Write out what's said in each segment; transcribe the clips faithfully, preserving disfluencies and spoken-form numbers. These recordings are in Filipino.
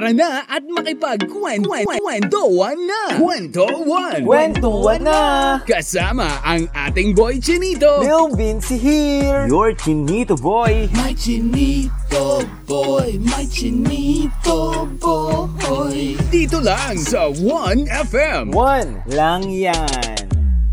Tara na at makipag-kwento one na! Kwento One! Kwento One na! Kasama ang ating boy Chinito! Lil Vinceyy here! Your Chinito boy! My Chinito boy! My Chinito boy! Dito lang sa one F M! One lang yan!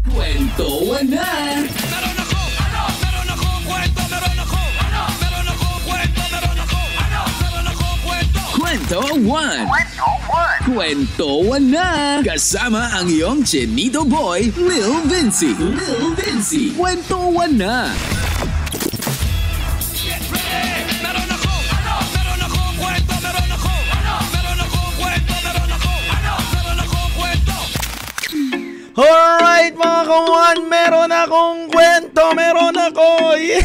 Kwento One na! Meron ako! Ano? Meron ako! Kwento! Meron ako! Ano? Meron ako! Kwento! Meron ako! Ano? Meron ako! Kwento! Kwento One! Kwento One! Kwento One na! Kasama ang iyong Chinito boy, Lil Vinceyy! Lil Vinceyy! Kwento One na! Get ready! Meron ako! Ano? Meron ako! Kwento! Meron ako! Ano? Meron ako! Kwento! Meron ako! Ano? Meron ako! Kwento! Alright mga kawan, meron akong kwento, meron ako! Yeah.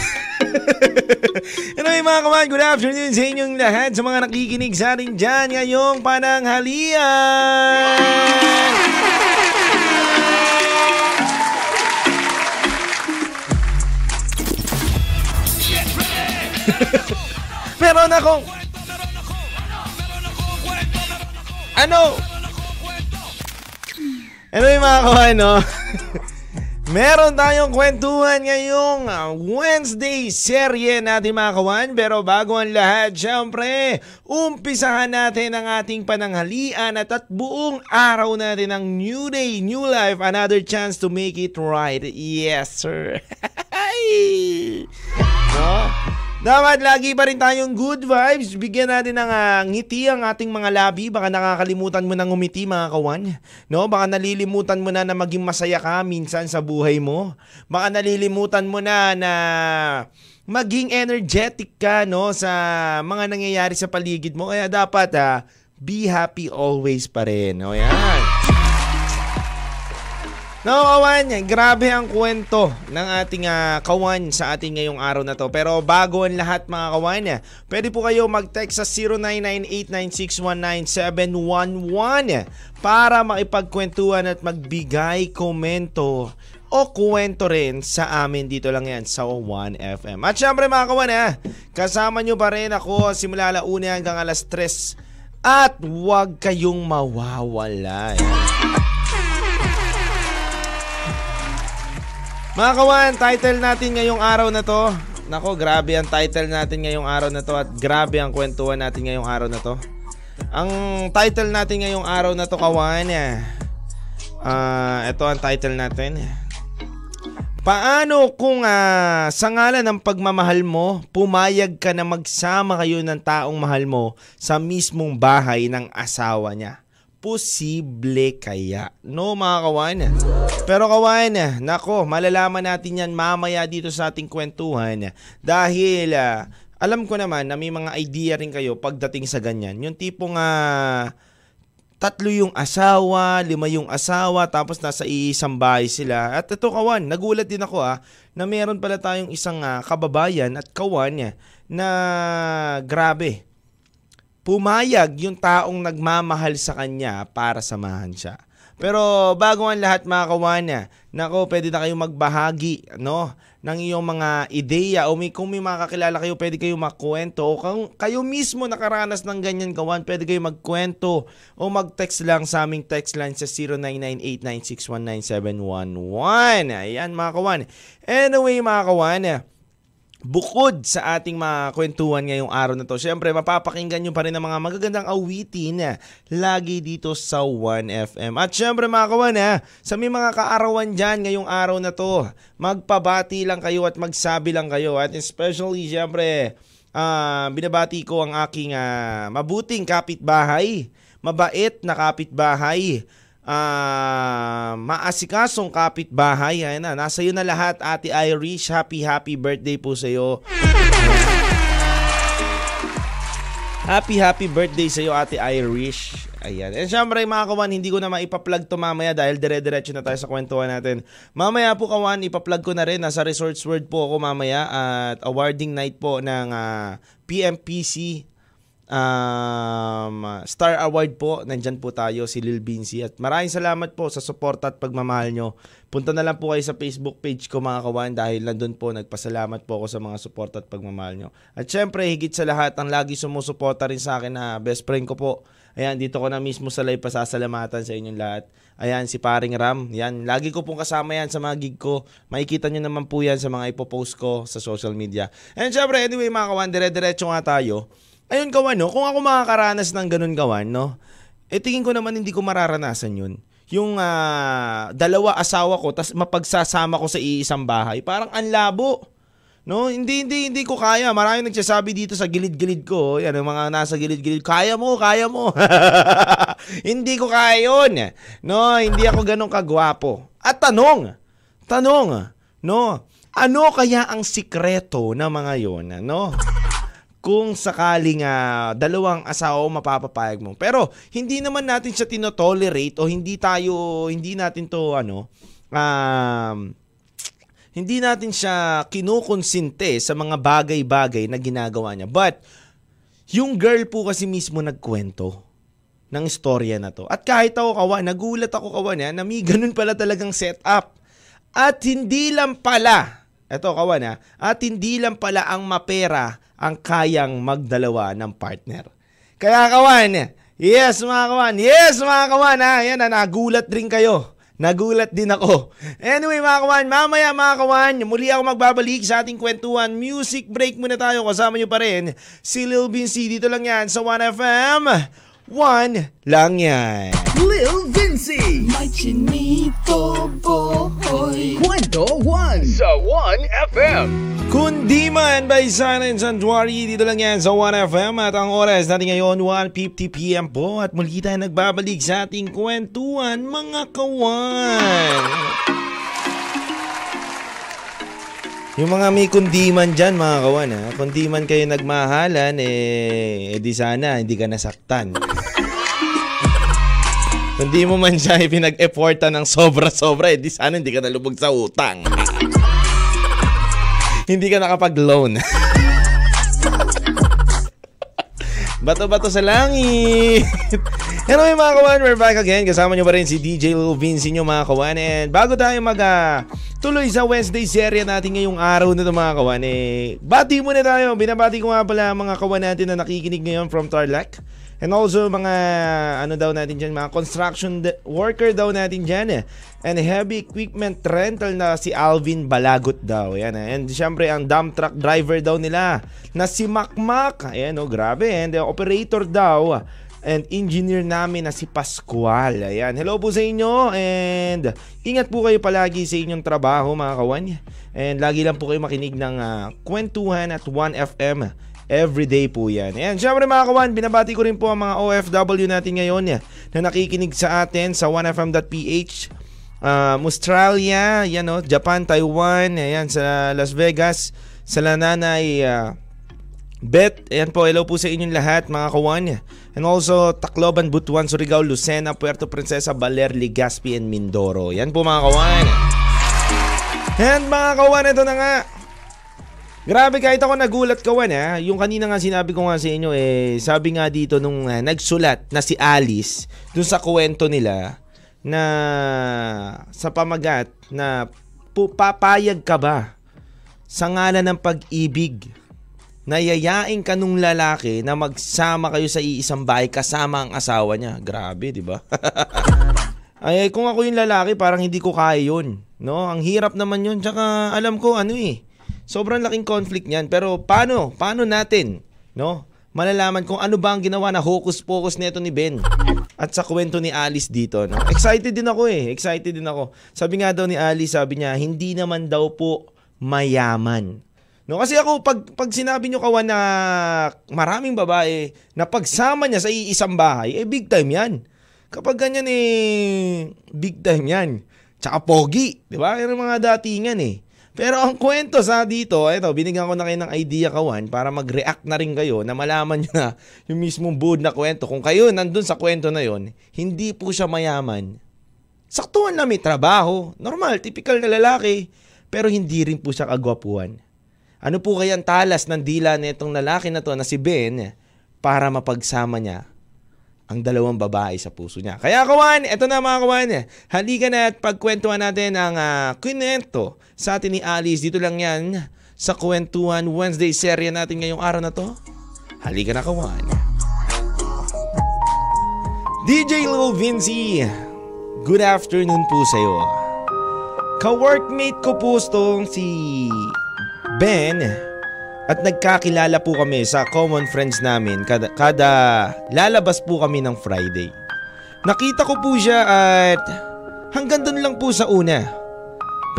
Anyway mga kawan, good afternoon sa inyong lahat, sa mga nakikinig sa atin dyan ngayong pananghalian! Meron akong... Ano? Ano yung mga kawan, no? Meron tayong kwentuhan ngayong Wednesday serye natin mga kawan. Pero bago ang lahat, syempre, umpisahan natin ang ating pananghalian at at buong araw natin ng new day, new life, another chance to make it right. Yes, sir. No? Dapat lagi pa rin tayong good vibes. Bigyan natin ng uh, ngiti ang ating mga labi. Baka nakakalimutan mo ng ngumiti mga kawan. No? Baka nalilimutan mo na na maging masaya ka minsan sa buhay mo. Baka nalilimutan mo na na maging energetic ka, no, sa mga nangyayari sa paligid mo. Kaya dapat uh, be happy always pa rin. O yan. No, kawan, grabe ang kwento ng ating uh, kawan sa ating ngayong araw na to. Pero bago ang lahat mga kawan, pwede po kayo mag-text sa zero nine nine eight nine six one nine seven one one para makipagkwentuhan at magbigay komento o kwento rin sa amin dito lang yan sa one F M. At syempre mga kawan, ha, kasama nyo pa rin ako simula alauna hanggang alas tres at huwag kayong mawawala. Mga kawan, title natin ngayong araw na to. Nako, grabe ang title natin ngayong araw na to. At grabe ang kwentuhan natin ngayong araw na to. Ang title natin ngayong araw na to, kawan, uh, ito ang title natin. Paano kung uh, sa ngalan ng pagmamahal mo, pumayag ka na magsama kayo ng taong mahal mo sa mismong bahay ng asawa niya? Posible kaya? No mga kawan. Pero kawan, nako, malalaman natin yan mamaya dito sa ating kwentuhan. Dahil uh, alam ko naman na may mga idea rin kayo pagdating sa ganyan. Yung tipong uh, tatlo yung asawa, lima yung asawa, tapos nasa iisang bahay sila. At ito kawan, nagulat din ako ah, na meron pala tayong isang uh, kababayan at kawan na grabe. Pumayag yung taong nagmamahal sa kanya para samahan siya. Pero bago ang lahat mga kawana, nako, pwede na kayong magbahagi, no, ng iyong mga ideya o may, kung may makakilala kayo, pwede kayong magkwento o kung kayo mismo nakaranas ng ganyan kawan, pwede kayong magkwento o mag-text lang sa aming text line sa zero nine nine eight nine six one nine seven one one. Ayan mga kawan. Anyway mga kawana, bukod sa ating mga kwentuhan ngayong araw na to, syempre mapapakinggan nyo pa rin ang mga magagandang awitin na lagi dito sa one F M. At syempre mga kawan, ha, sa may mga kaarawan dyan ngayong araw na to, magpabati lang kayo at magsabi lang kayo. At especially syempre, uh, binabati ko ang aking uh, mabuting kapitbahay, mabait na kapitbahay, Uh, maasikasong kapitbahay. Ayan na, nasa iyo na lahat. Ate Irish, happy happy birthday po sa iyo. Happy happy birthday sa iyo, Ate Irish. Ayan. And syempre mga kawan, hindi ko na maipa-plug to mamaya dahil dire-diretso na tayo sa kwentuhan natin. Mamaya po kawan, ipa-plug ko na rin. Nasa Resorts World po ako mamaya at awarding night po ng uh, P M P C um, Star Award po. Nandyan po tayo si Lil Vinceyy. At maraming salamat po sa support at pagmamahal nyo. Punta na lang po kayo sa Facebook page ko mga kawan, dahil nandun po nagpasalamat po ako sa mga support at pagmamahal nyo. At syempre higit sa lahat ang lagi sumusuporta rin sa akin na best friend ko po. Ayan, dito ko na mismo sa live pasasalamatan sa inyong lahat. Ayan, si Paring Ram. Ayan, lagi ko pong kasama yan sa mga gig ko. Makikita nyo naman po yan sa mga ipopost ko sa social media. And syempre, anyway mga kawan, dire-diretso nga tayo. Ayun kawan, no? Kung ako makakaranas ng ganun kawan, no? Eh tingin ko naman hindi ko mararanasan yun. Yung uh, dalawa asawa ko, tas mapagsasama ko sa iisang bahay. Parang anlabo. No, hindi hindi hindi ko kaya. Maraming nagsasabi dito sa gilid-gilid ko, yan ang mga nasa gilid-gilid, kaya mo, kaya mo. Hindi ko kaya 'yon. No, hindi ako ganun kagwapo. At tanong, tanong, no, ano kaya ang sikreto ng mga 'yon, no? Kung sakaling uh, dalawang asawa mapapapayag mo. Pero hindi naman natin siya tinotolerate o hindi tayo hindi natin 'to ano, um hindi natin siya kinukonsinte sa mga bagay-bagay na ginagawa niya. But, yung girl po kasi mismo nagkwento ng istorya na to. At kahit ako kawan, nagulat ako kawan ha, na may ganun pala talagang setup. At hindi lang pala, eto kawan ha, at hindi lang pala ang mapera ang kayang magdalawa ng partner. Kaya kawan, yes mga kawan, yes mga kawan ha, yan na, nagulat rin kayo. Nagulat din ako. Anyway mga kawan, mamaya mga kawan, muli ako magbabalik sa ating kwentuhan. Music break muna tayo. Kasama nyo pa rin si Lil Vinceyy. Dito lang yan sa one F M. One lang yan. Lil Vinceyy, may chinito boy. Kwento One sa one F M. Kundi man by Silence and Worry. Dito lang yan sa one F M. At ang oras natin ngayon one fifty p m po. At muli tayo nagbabalik sa ating kwentuhan mga kawan. Yung mga may kundiman dyan mga kawan ha. Kundiman kayo nagmahalan eh, eh di sana hindi ka nasaktan. Kundi mo man siya ipinag-effortan ng sobra-sobra eh di sana hindi ka nalubog sa utang. Hindi ka nakapag-loan. Bato-bato sa langit. Hello anyway, mga kawan, we're back again. Kasama nyo pa rin si D J Lil Vinceyy nyo mga kawan. And bago tayo mag uh, tuloy sa Wednesday Serye natin ngayong araw na ito mga kawan eh, bati muna tayo. Binabati ko nga pala mga kawan natin na nakikinig ngayon from Tarlac. And also mga ano daw natin dyan, mga construction worker daw natin dyan. And heavy equipment rental na si Alvin Balagot daw. Ayan, and syempre ang dump truck driver daw nila na si Makmak. Ayan o, oh, grabe. And uh, operator daw and engineer namin na si Pascual. Ayan, hello po sa inyo. And ingat po kayo palagi sa inyong trabaho mga kawan. And lagi lang po kayo makinig ng uh, kwentuhan at one F M. Everyday po yan. Ayan, syempre mga kawan, binabati ko rin po ang mga O F W natin ngayon na nakikinig sa atin sa one F M dot p h. um, Australia, yan, oh, Japan, Taiwan. Ayan, sa Las Vegas, sa Lananay, uh, Bet, ayan po, hello po sa inyong lahat mga kawan. And also Tacloban, Butuan, Surigao, Lucena, Puerto Princesa, Baler, Legazpi, and Mindoro. Yan po mga kawan. And mga kawan, ito na nga. Grabe, kahit ako nagulat kawan ha. Yung kanina nga sinabi ko nga sa inyo eh, sabi nga dito nung uh, nagsulat na si Alice dun sa kwento nila na sa pamagat na papayag ka ba sa ngalan ng pag-ibig, nayayain ka nung lalaki na magsama kayo sa iisang bahay kasama ang asawa niya. Grabe, di ba? Ay, kung ako yung lalaki, parang hindi ko kaya yun, no? Ang hirap naman yun. Tsaka alam ko, ano eh, sobrang laking conflict niyan. Pero paano? Paano natin, no, malalaman kung ano ba ang ginawa na hocus-pocus nito ni Ben at sa kwento ni Alice dito, no? Excited din ako eh. Excited din ako. Sabi nga daw ni Alice, sabi niya, hindi naman daw po mayaman. No, kasi ako pag, pag sinabi nyo kawan na maraming babae na pagsama niya sa iisang bahay, eh big time yan. Kapag ganyan eh, big time yan. Tsaka pogi, di ba? Yung mga datingan eh. Pero ang kwento sa dito, eto, binigyan ko na kayo ng idea kawan para mag-react na rin kayo na malaman nyo na yung mismong buod na kwento. Kung kayo nandun sa kwento na yon, hindi po siya mayaman. Saktuhan lang may trabaho, normal, typical na lalaki, pero hindi rin po siya kagwapuan. Ano po kaya ang talas ng dila na itong lalaki na to na si Ben para mapagsama niya ang dalawang babae sa puso niya. Kaya kawan, eto na mga kawan, halika na at pagkwentuhan natin ang uh, kwento sa atin ni Alice. Dito lang yan sa Kwentuhan Wednesday serye natin ngayong araw na to. Halika na kawan. D J Lil Vinceyy, good afternoon po sa'yo. Ka-workmate ko po itong si Ben at nagkakilala po kami sa common friends namin kada, kada lalabas po kami ng Friday. Nakita ko po siya at hanggang doon lang po sa una.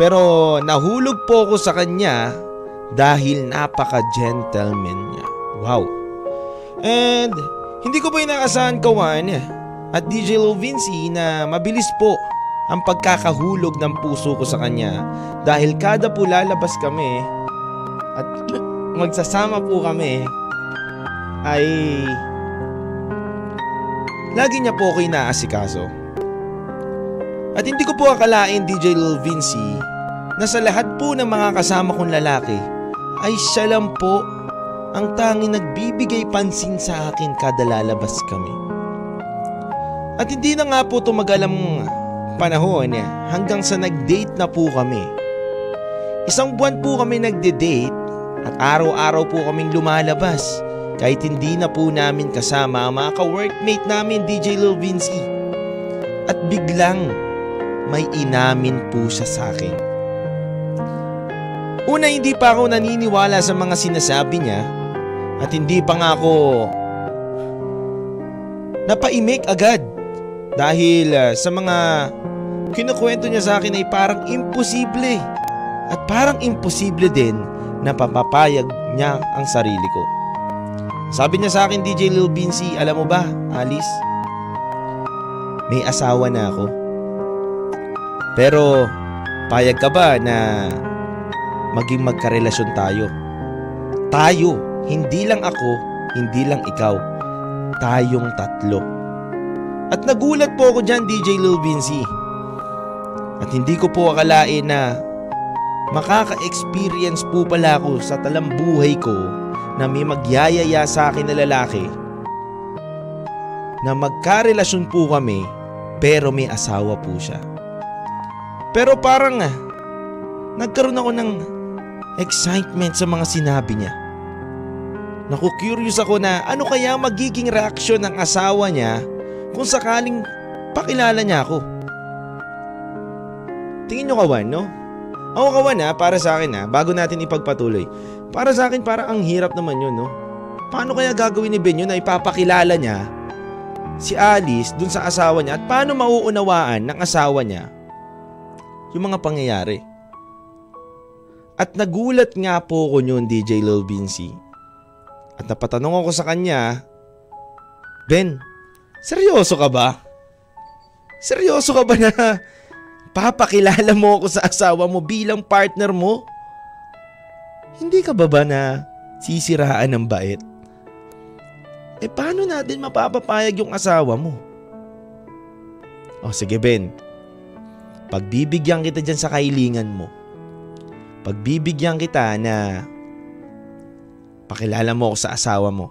Pero nahulog po ako sa kanya dahil napaka-gentleman niya. Wow. And hindi ko po inaasahan, kawan at D J Lil Vinceyy, na mabilis po ang pagkakahulog ng puso ko sa kanya dahil kada po lalabas kami at magsasama po kami ay lagi niya po ako inaasikaso. At hindi ko po akalain, D J Lil Vinceyy, na sa lahat po ng mga kasama kong lalaki ay siya lang po ang tanging nagbibigay pansin sa akin kada lalabas kami. At hindi na nga po tumagal ang panahon hanggang sa nag-date na po kami. Isang buwan po kami nagde-date at araw-araw po kaming lumalabas kahit hindi na po namin kasama ang mga ka-workmate namin, D J Lil Vinceyy. At biglang may inamin po siya sa akin. Una, hindi pa ako naniniwala sa mga sinasabi niya at hindi pa nga ako napaimik agad dahil uh, sa mga kinukwento niya sa akin ay parang imposible at parang imposible din na papapayag niya ang sarili ko. Sabi niya sa akin, D J Lil Vinceyy, alam mo ba, Alice, may asawa na ako. Pero payag ka ba na maging magkarelasyon tayo? Tayo, hindi lang ako, hindi lang ikaw. Tayong tatlo. At nagulat po ako dyan, D J Lil Vinceyy. At hindi ko po akalain na makaka-experience po pala ako sa talambuhay ko na may magyayaya sa akin na lalaki na magkarelasyon po kami pero may asawa po siya. Pero parang ah, nagkaroon ako ng excitement sa mga sinabi niya. Naku-curious ako na ano kaya magiging reaksyon ng asawa niya kung sakaling pakilala niya ako. Tingin nyo kawan, no? Ako kawan ha, para sa akin ha, bago natin ipagpatuloy. Para sa akin parang ang hirap naman yun, no? Paano kaya gagawin ni Ben yun na ipapakilala niya si Alice dun sa asawa niya? At paano mauunawaan ng asawa niya yung mga pangyayari? At nagulat nga po ko yun, D J Lil Vinceyy. At napatanong ako sa kanya, Ben, seryoso ka ba? Seryoso ka ba na papakilala mo ako sa asawa mo bilang partner mo? Hindi ka ba ba na sisiraan ng bait? Eh paano natin mapapapayag yung asawa mo? O oh, sige Ben, pagbibigyan kita dyan sa kahilingan mo. Pagbibigyan kita na pakilala mo ako sa asawa mo.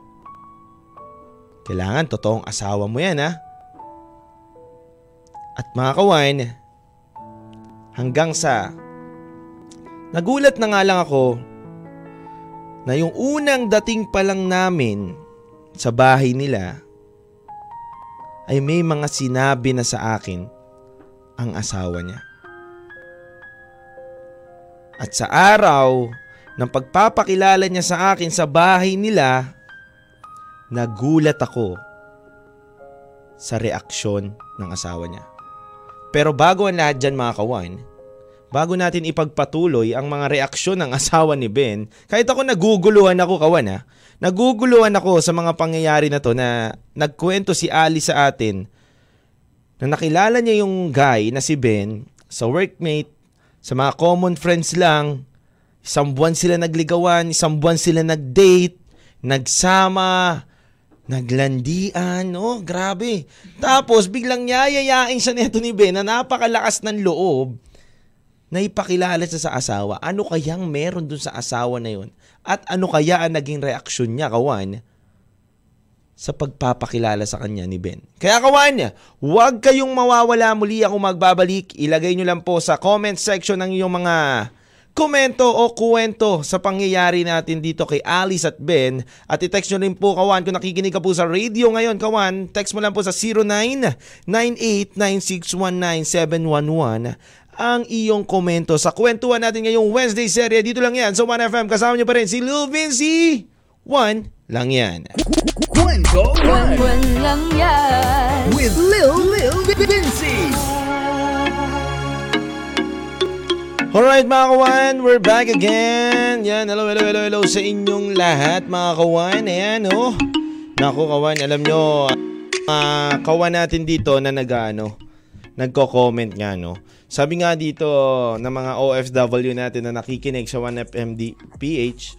Kailangan totoong asawa mo yan ha. At mga kawan, hanggang sa nagulat na nga lang ako na yung unang dating pa lang namin sa bahay nila ay may mga sinabi na sa akin ang asawa niya. At sa araw ng pagpapakilala niya sa akin sa bahay nila, nagulat ako sa reaksyon ng asawa niya. Pero bago ang lahat dyan mga kawan, bago natin ipagpatuloy ang mga reaksyon ng asawa ni Ben, kahit ako naguguluhan ako kawan ha, naguguluhan ako sa mga pangyayari na to na nagkwento si Ali sa atin na nakilala niya yung guy na si Ben sa workmate, sa mga common friends lang, isang buwan sila nagligawan, isang buwan sila nagdate, nagsama, naglandian, oh grabe. Tapos biglang yayayain siya neto ni Ben na napakalakas ng loob na ipakilala siya sa asawa. Ano kayang meron dun sa asawa na yun? At ano kaya ang naging reaksyon niya kawan sa pagpapakilala sa kanya ni Ben. Kaya kawan niya, huwag kayong mawawala muli ako magbabalik. Ilagay nyo lang po sa comment section ng iyong mga komento o kuwento sa pangyayari natin dito kay Alice at Ben. At i-text nyo rin po kawan, kung nakikinig ka po sa radio ngayon kawan, text mo lang po sa zero nine nine eight nine six one nine seven one one ang iyong komento sa kwentuhan natin ngayong Wednesday Serye. Dito lang yan sa one F M. Kasama nyo pa rin si Lil Vinceyy. One lang yan. Kwento One. One lang yan. With Lil Lil Vinceyy. Alright mga kawan, we're back again. Yan, hello, hello, hello, hello sa inyong lahat mga kawan. Ayan, oh. Naku kawan, alam nyo, uh, kawan natin dito na nag, ano, nagko-comment nga, no. Sabi nga dito ng mga O F W natin na nakikinig sa one F M D P H,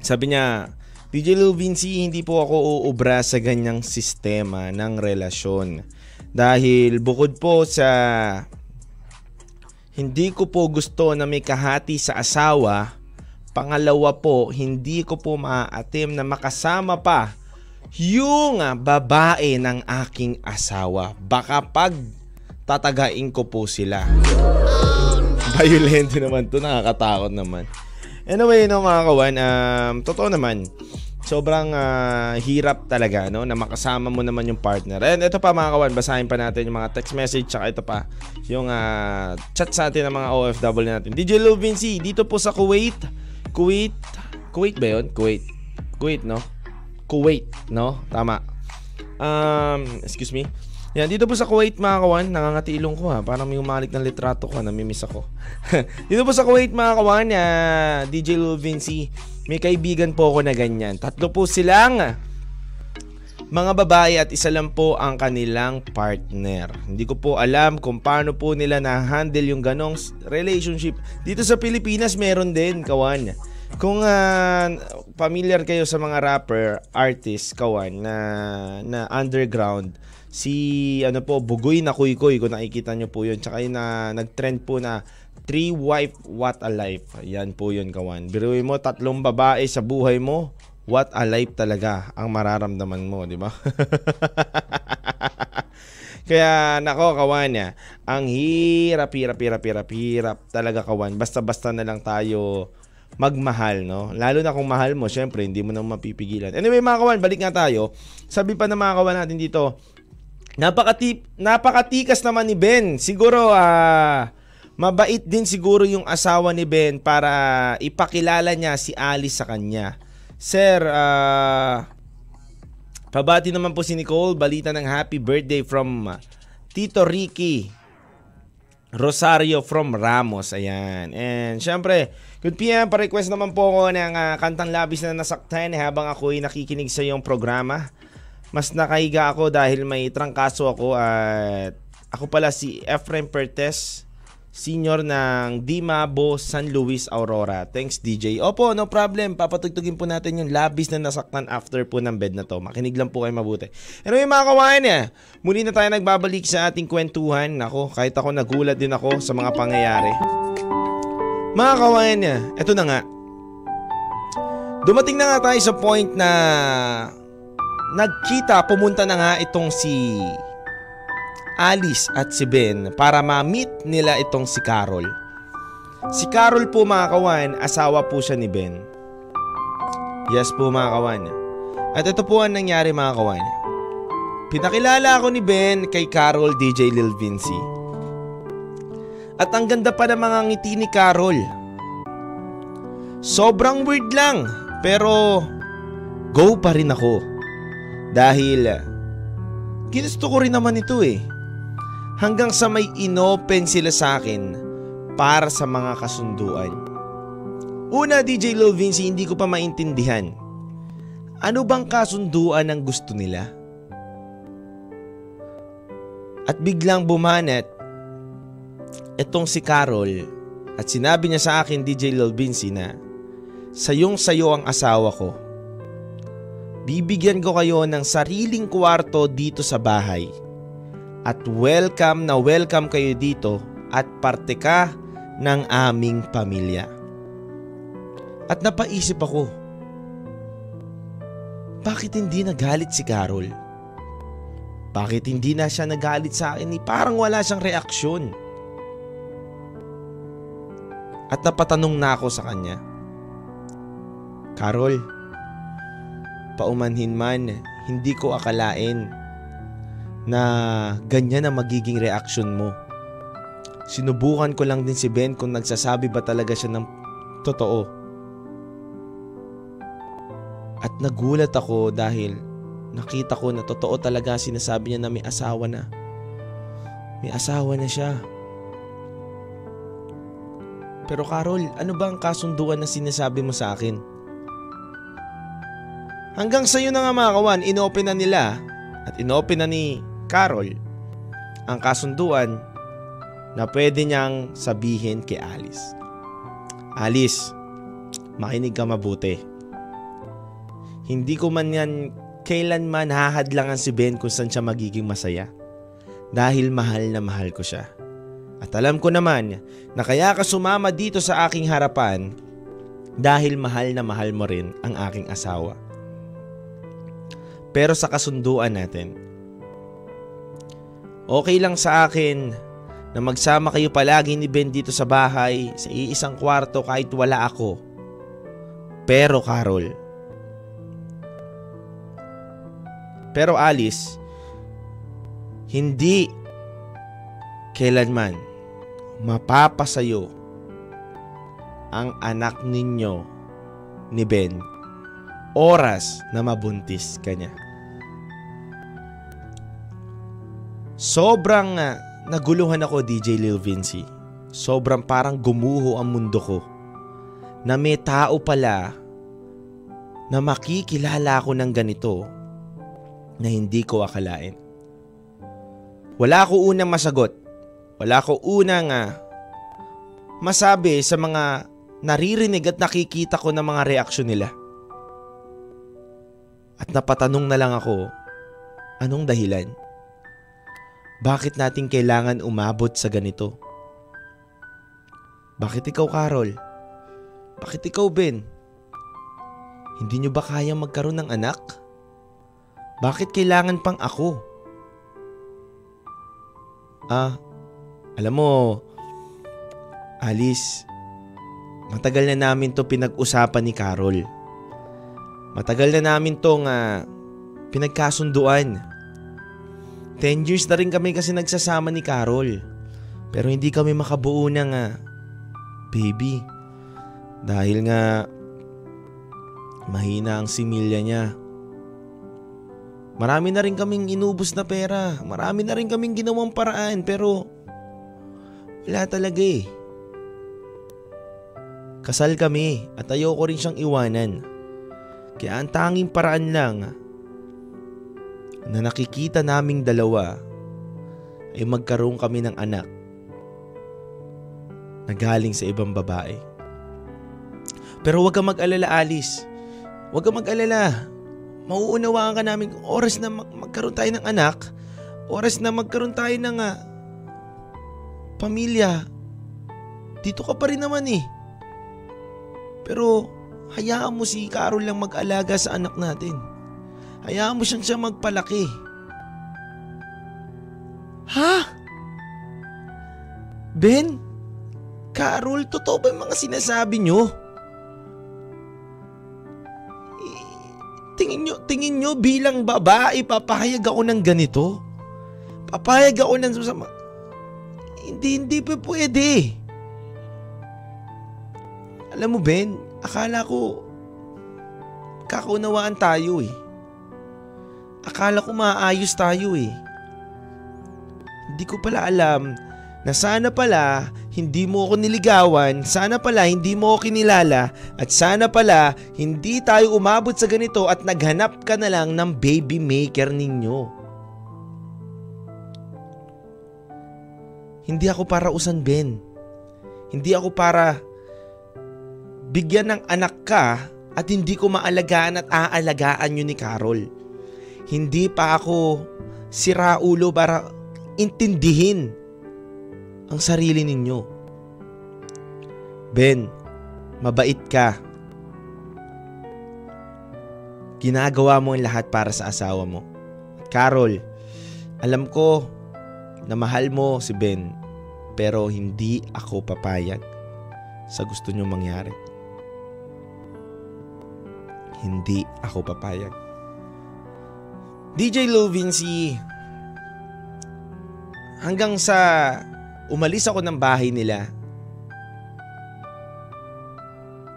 sabi niya, D J Lil Vinceyy, hindi po ako uubra sa ganyang sistema ng relasyon. Dahil bukod po sa... hindi ko po gusto na may kahati sa asawa. Pangalawa po, hindi ko po maaatim na makasama pa yung babae ng aking asawa. Baka pag tatagain ko po sila. Violente naman to, nakakatakot naman. Anyway, no mga kawan, um, totoo naman. Sobrang uh, hirap talaga, no, na makasama mo naman yung partner. And ito pa mga kawan, basahin pa natin yung mga text message. Tsaka ito pa yung uh, chat sa atin ng mga O F W natin. D J Lil Vinceyy, dito po sa Kuwait. Kuwait Kuwait ba yun? Kuwait Kuwait no? Kuwait no? Tama. um, Excuse me. Yan, dito po sa Kuwait mga kawan, nangangatilong ko ha, parang may umalik ng litrato ko, namimiss ako. Dito po sa Kuwait mga kawan, uh, D J Lil Vinceyy, may kaibigan po ako na ganyan. Tatlo po silang mga babae at isa lang po ang kanilang partner. Hindi ko po alam kung paano po nila na-handle yung ganong relationship. Dito sa Pilipinas meron din kawan. Kung uh, familiar kayo sa mga rapper, artist kawan na, na underground, si ano po, Bugoy na Kuykoy, kung nakikita nyo po yun. Tsaka yun na nag-trend po na Three wife, what a life. Yan po yun kawan. Biruin mo, tatlong babae sa buhay mo, what a life talaga ang mararamdaman mo, di ba? Kaya nako kawan ya, ang hirap, hirap, hirap, hirap, hirap talaga kawan. Basta-basta na lang tayo magmahal, no? Lalo na kung mahal mo, syempre hindi mo na mapipigilan. Anyway mga kawan, balik nga tayo. Sabi pa ng mga kawan natin dito, napakatip, napakatikas naman ni Ben. Siguro, ah, mabait din siguro yung asawa ni Ben para ipakilala niya si Alice sa kanya. Sir, ah, uh, pabati naman po si Nicole. Balita ng happy birthday from Tito Ricky Rosario from Ramos. Ayan. And syempre, good P M, pa-request naman po ako ng uh, kantang labis na nasaktan habang ako'y nakikinig sa iyong programa. Mas nakahiga ako dahil may trangkaso ako at ako pala si Efrem Pertes, senior ng Dimabo, San Luis, Aurora. Thanks D J. Opo, no problem. Papatugtugin po natin yung labis na nasaktan after po ng bed na to. Makinig lang po kayo mabuti. Anyway mga kawain eh, muli na tayo nagbabalik sa ating kwentuhan. Nako, kahit ako nagulat din ako sa mga pangyayari. Mga kawain eh, eto na nga. Dumating na nga tayo sa point na nagkita, pumunta na nga itong si Alice at si Ben para ma-meet nila itong si Carol. Si Carol po mga kawan, asawa po siya ni Ben. Yes po mga kawan. At ito po ang nangyari mga kawan. Pinakilala ako ni Ben kay Carol, D J Lil Vinceyy. At ang ganda pa ng mga ngiti ni Carol. Sobrang weird lang, pero go pa rin ako. Dahil ginusto ko rin naman ito eh. Hanggang sa may inopen sila sa akin para sa mga kasunduan. Una D J Lil Vinceyy, hindi ko pa maintindihan. Ano bang kasunduan ang gusto nila? At biglang bumanat itong si Carol at sinabi niya sa akin, D J Lil Vinceyy, na sayong sayo ang asawa ko. Bibigyan ko kayo ng sariling kwarto dito sa bahay. At welcome na welcome kayo dito at parte ka ng aming pamilya. At napaisip ako, bakit hindi nagalit si Carol? Bakit hindi na siya nagalit sa akin? Parang wala siyang reaksyon. At napatanong na ako sa kanya, Carol, paumanhin man, hindi ko akalain na ganyan ang magiging reaksyon mo. Sinubukan ko lang din si Ben kung nagsasabi ba talaga siya ng totoo. At nagulat ako dahil nakita ko na totoo talaga sinasabi niya na may asawa na. May asawa na siya. Pero Carol, ano ba ang kasunduan na sinasabi mo sa akin? Hanggang sa'yo na nga mga kawan, inopen na nila at inopen na ni Carol ang kasunduan na pwede niyang sabihin kay Alice. Alice, makinig ka mabuti. Hindi ko man yan kailanman hahadlangan si Ben kung saan siya magiging masaya. Dahil mahal na mahal ko siya. At alam ko naman na kaya ka sumama dito sa aking harapan dahil mahal na mahal mo rin ang aking asawa. Pero sa kasunduan natin, okay lang sa akin na magsama kayo palagi ni Ben dito sa bahay sa iisang kwarto kahit wala ako. Pero Carol, pero Alice, hindi kailanman mapapasayo ang anak ninyo ni Ben oras na mabuntis kanya. Sobrang uh, naguluhan ako, D J Lil Vinceyy. Sobrang parang gumuho ang mundo ko na may tao pala na makikilala ko ng ganito na hindi ko akalain. Wala ko unang masagot. Wala ko unang uh, masabi sa mga naririnig at nakikita ko ng mga reaksyon nila. At napatanong na lang ako, anong dahilan? Bakit natin kailangan umabot sa ganito? Bakit ikaw, Carol? Bakit ikaw, Ben? Hindi nyo ba kayang magkaroon ng anak? Bakit kailangan pang ako? Ah... Alam mo, Alice, matagal na namin to pinag-usapan ni Carol. Matagal na namin tong uh, pinagkasunduan. Ten years na rin kami kasi nagsasama ni Carol. Pero hindi kami makabuo ng uh, baby. Dahil nga, mahina ang similya niya. Marami na rin kaming inubos na pera. Marami na rin kaming ginawang paraan. Pero wala talaga eh. Kasal kami at ayoko rin siyang iwanan. Kaya ang tanging paraan lang na nakikita naming dalawa ay magkaroon kami ng anak na galing sa ibang babae. Pero huwag kang mag-alala, Alice. Huwag kang mag-alala. Mauunawaan ka namin. Oras na mag magkaroon tayo ng anak, oras na magkaroon tayo ng uh, pamilya, dito ka pa rin naman eh. Pero hayaan mo si Carol lang mag-alaga sa anak natin. Hayaan mo siyang siya magpalaki. Ha? Ben? Carol, totoo ba yung mga sinasabi nyo? E, tingin nyo, tingin nyo bilang babae papayag ako ng ganito? Papayag ako ng susama? Hindi, hindi pa pwede. Alam mo, Ben, akala ko kakaunawaan tayo eh. Akala ko maayos tayo eh. Hindi ko pala alam na sana pala hindi mo ako niligawan, sana pala hindi mo ako kinilala, at sana pala hindi tayo umabot sa ganito at naghanap ka na lang ng baby maker ninyo. Hindi ako para usan, Ben. Hindi ako para bigyan ng anak ka at hindi ko maalagaan at aalagaan yun ni Carol. Hindi pa ako siraulo para intindihin ang sarili ninyo. Ben, mabait ka. Ginagawa mo ang lahat para sa asawa mo. Carol, alam ko na mahal mo si Ben, pero hindi ako papayag sa gusto niyo mangyari. Hindi ako papayag. D J Lil Vinceyy, hanggang sa umalis ako ng bahay nila,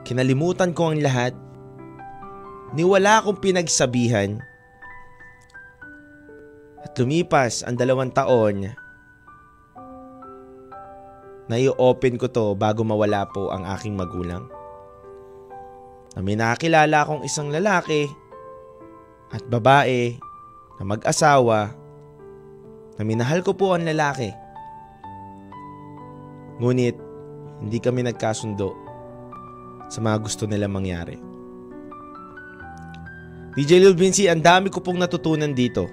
kinalimutan ko ang lahat. Niwala akong pinagsabihan. At lumipas ang dalawang taon, nai-open ko to bago mawala po ang aking magulang. Na may nakakilala akong isang lalaki at babae na mag-asawa na minahal ko po ang lalaki. Ngunit hindi kami nagkasundo sa mga gusto nila mangyari. D J Lil Vinceyy, ang dami ko pong natutunan dito.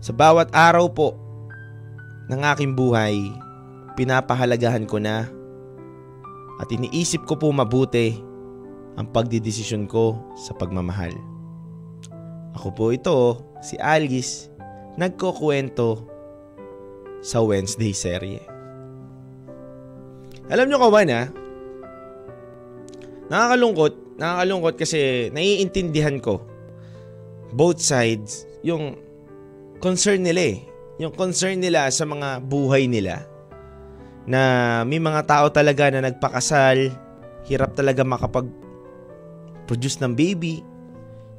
Sa bawat araw po ng aking buhay, pinapahalagahan ko na at iniisip ko po mabuti ang pagdidesisyon ko sa pagmamahal. Ako po ito, si Algis, nagkukwento sa Wednesday Serye. Alam nyo ko ba na, nakakalungkot, Nakakalungkot kasi naiintindihan ko both sides yung concern nila eh. Yung concern nila sa mga buhay nila. Na may mga tao talaga na nagpakasal, hirap talaga makapag-produce ng baby.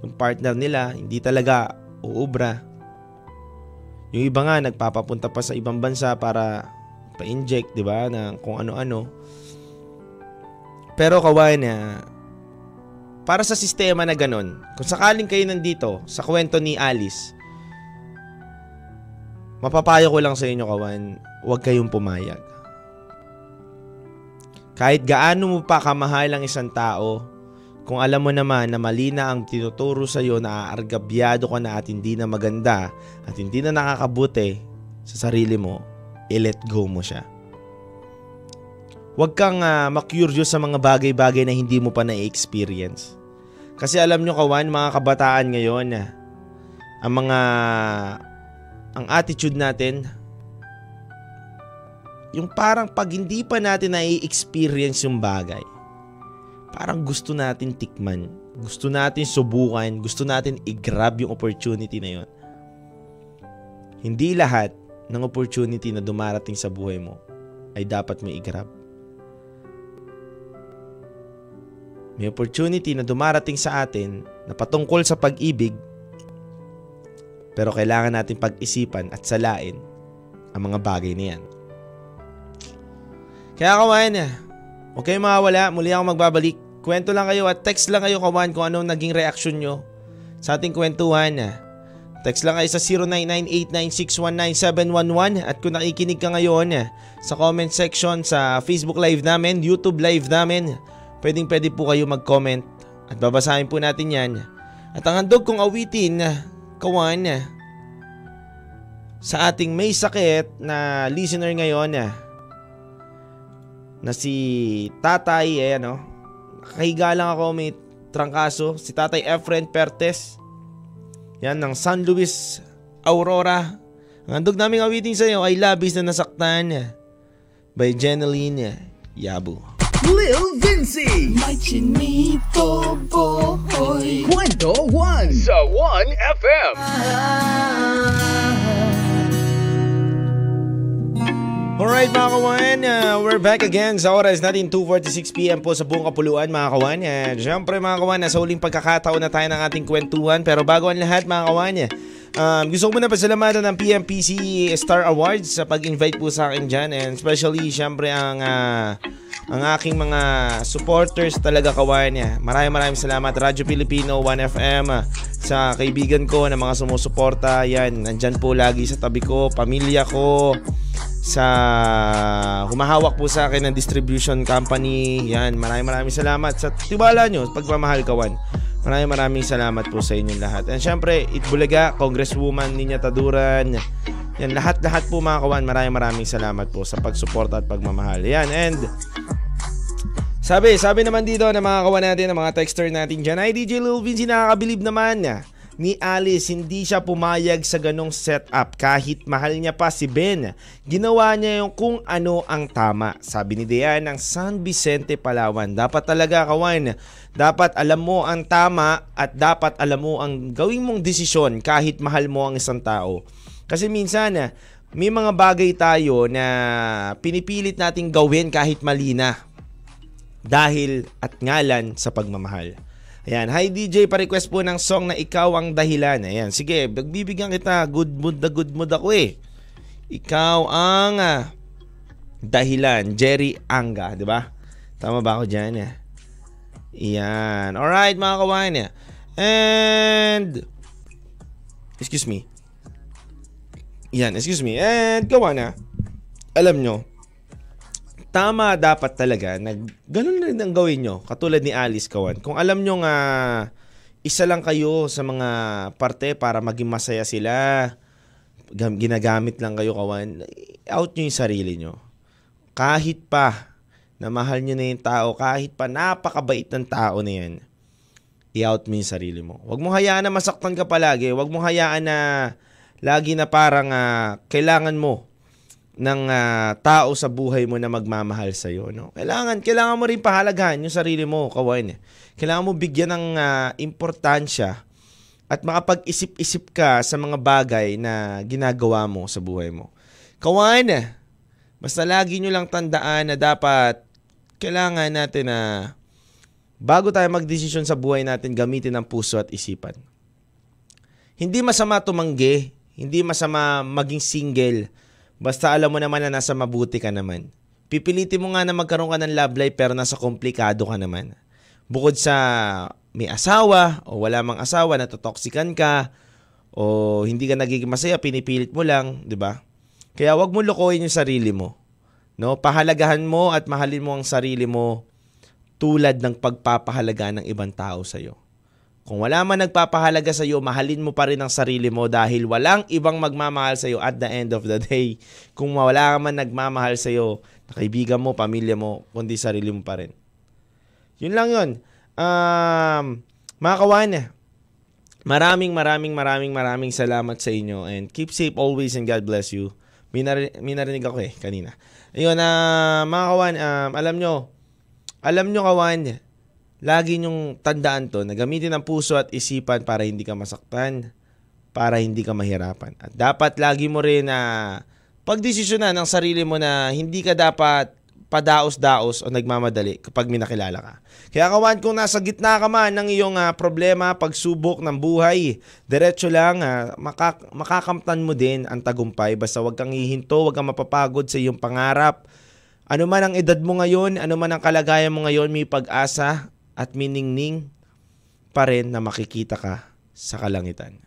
Yung partner nila hindi talaga uubra. Yung iba nga nagpapapunta pa sa ibang bansa para pa-inject, di ba, ng kung ano-ano. Pero kawain na, para sa sistema na ganun, kung sakaling kayo nandito sa kwento ni Alice, mapapayo ko lang sa inyo, kawan, huwag kayong pumayag. Kahit gaano mo pa kamahal ang isang tao, kung alam mo naman na mali na ang tinuturo sa'yo, na aargabyado ka na at hindi na maganda at hindi na nakakabuti sa sarili mo, i-let go mo siya. Huwag kang uh, ma-curious sa mga bagay-bagay na hindi mo pa na-experience. Kasi alam nyo, kawan, mga kabataan ngayon, ang mga, ang attitude natin, yung parang pag hindi pa natin na-experience yung bagay, parang gusto natin tikman, gusto natin subukan, gusto natin i-grab yung opportunity na yun. Hindi lahat ng opportunity na dumarating sa buhay mo ay dapat mo i-grab. May opportunity na dumarating sa atin na patungkol sa pag-ibig, pero kailangan natin pag-isipan at salain ang mga bagay na yan. Kaya kawan, huwag kayong mawawala, muli ako magbabalik. Kwento lang kayo at text lang kayo, kawan, kung anong naging reaksyon nyo sa ating kwentuhan. Text lang kayo sa zero nine nine eight nine six one nine seven one one at kung nakikinig ka ngayon sa comment section sa Facebook Live namin, YouTube Live namin, Pwedeng pwede po kayo mag-comment at babasahin po natin yan. At ang handog kong awitin, kawan, sa ating may sakit na listener ngayon na si Tatay, eh ano, nakahiga lang ako, may trangkaso, si Tatay Efren Pertes, yan, ng San Luis Aurora. Ang handog naming awitin sa iyo ay Labis na Nasaktan by Jeneline Yabu. Lil Vinceyy, my chinito boy, Kwento One sa one F M. Alright mga kawan, uh, we're back again sa oras natin, two forty-six p m po sa buong kapuluan mga kawan. uh, Siyempre mga kawan, nasa huling pagkakataon na tayo ng ating kwentuhan. Pero bago ang lahat mga kawan, Um, gusto ko muna pasalamatan ng P M P C Star Awards sa pag-invite po sa akin dyan. And especially, syempre, ang, uh, ang aking mga supporters talaga, kawan. Maraming maraming salamat. Radyo Pilipino, one F M, uh, sa kaibigan ko na mga sumusuporta. Yan, nandyan po lagi sa tabi ko, pamilya ko, sa humahawak po sa akin ng distribution company. Yan, maraming maraming salamat sa tiwala nyo, pagmamahal, kawan. Maraming maraming salamat po sa inyong lahat. And syempre, Itbulaga, Congresswoman Niña Taduran. Yan, lahat-lahat po mga kawan, maraming maraming salamat po sa pagsuporta at pagmamahal. Yan, and Sabi, sabi naman dito ng mga kawan natin, ng mga texter natin dyan, ay D J Lil Vinceyy, nakakabilib naman na ni Alice, hindi siya pumayag sa ganong setup kahit mahal niya pa si Ben. Ginawa niya yung kung ano ang tama. Sabi ni Dean ng San Vicente, Palawan, dapat talaga kawan, dapat alam mo ang tama at dapat alam mo ang gawin mong desisyon kahit mahal mo ang isang tao. Kasi minsan may mga bagay tayo na pinipilit nating gawin kahit mali na, dahil at ngalan sa pagmamahal. Ayan, hi D J, pa-request po ng song na Ikaw Ang Dahilan. Ayan, sige, bibigyan kita, good mood na good mood ako eh. Ikaw ang uh, dahilan, Jerry Anga, di ba? Tama ba ako dyan? Ayan, alright mga kawan. And, excuse me. Ayan, excuse me. And, kawan, ah, alam nyo, tama dapat talaga na ganun rin ang gawin nyo. Katulad ni Alice, kawan. Kung alam nyo nga isa lang kayo sa mga parte para maging masaya sila, ginagamit lang kayo, kawan, out nyo yung sarili nyo. Kahit pa na mahal nyo na yung tao, kahit pa napakabait ng tao na yan, i-out mo yung sarili mo. Huwag mong hayaan na masaktan ka palagi. Huwag mong hayaan na lagi na parang uh, kailangan mo ng uh, tao sa buhay mo na magmamahal sa'yo, no? Kailangan, kailangan mo rin pahalagahan yung sarili mo, kawan. Kailangan mo bigyan ng uh, importansya at makapag-isip-isip ka sa mga bagay na ginagawa mo sa buhay mo. Kawan, basta lagi nyo lang tandaan na dapat kailangan natin na uh, bago tayo magdesisyon sa buhay natin, gamitin ang puso at isipan. Hindi masama tumanggi, hindi masama maging single, basta alam mo naman na nasa mabuti ka naman. Pipilitin mo nga na magkaroon ka ng love life pero nasa komplikado ka naman. Bukod sa may asawa o wala mang asawa, natotoksikan ka o hindi ka nagiging masaya, pinipilit mo lang, di ba? Kaya wag mo lokohin yung sarili mo, no? Pahalagahan mo at mahalin mo ang sarili mo tulad ng pagpapahalaga ng ibang tao sa'yo. Kung wala man nagpapahalaga sa iyo, mahalin mo pa rin ang sarili mo dahil walang ibang magmamahal sa iyo at the end of the day. Kung wala man nagmamahal sa iyo, kaibigan mo, pamilya mo, kundi sarili mo pa rin. Yun lang yun. Um, mga kawan, maraming maraming maraming maraming salamat sa inyo and keep safe always and God bless you. May narinig, may narinig ako eh kanina. Ayun, uh, mga kawan, um, alam nyo, alam nyo kawan, lagi niyong tandaan to na gamitin ang puso at isipan para hindi ka masaktan, para hindi ka mahirapan. At dapat lagi mo rin na uh, pagdesisyonan ang sarili mo na hindi ka dapat padaos-daos o nagmamadali kapag minakilala ka. Kaya kawan, kung nasa gitna ka man ng iyong uh, problema, pagsubok ng buhay, diretso lang, uh, makak makakamtan mo din ang tagumpay. Basta huwag kang hihinto, huwag kang mapapagod sa iyong pangarap. Ano man ang edad mo ngayon, ano man ang kalagayan mo ngayon, may pag-asa at miningning pa rin na makikita ka sa kalangitan.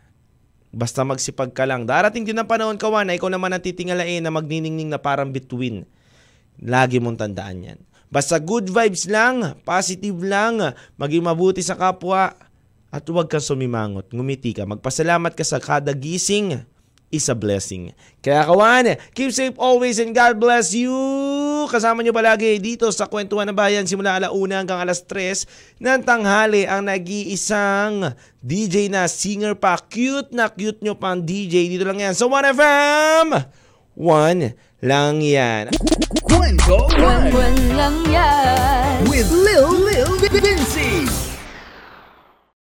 Basta magsipag ka lang. Darating din ang panahon, kawan, na ikaw naman ang titingalain na magniningning na parang bituin. Lagi mong tandaan yan. Basta good vibes lang, positive lang, maging mabuti sa kapwa, at huwag kang sumimangot. Ngumiti ka. Magpasalamat ka sa kada gising is a blessing. Kaya kawan, keep safe always and God bless you. Kasama nyo palagi dito sa Kwentuhan ng Bayan simula alauna hanggang alas tres ng tanghali ang nag-iisang D J na singer pa. Cute na cute nyo pang D J. Dito lang yan sa one F M. One lang yan. Kwento One. One lang yan. With Lil Vinceyy.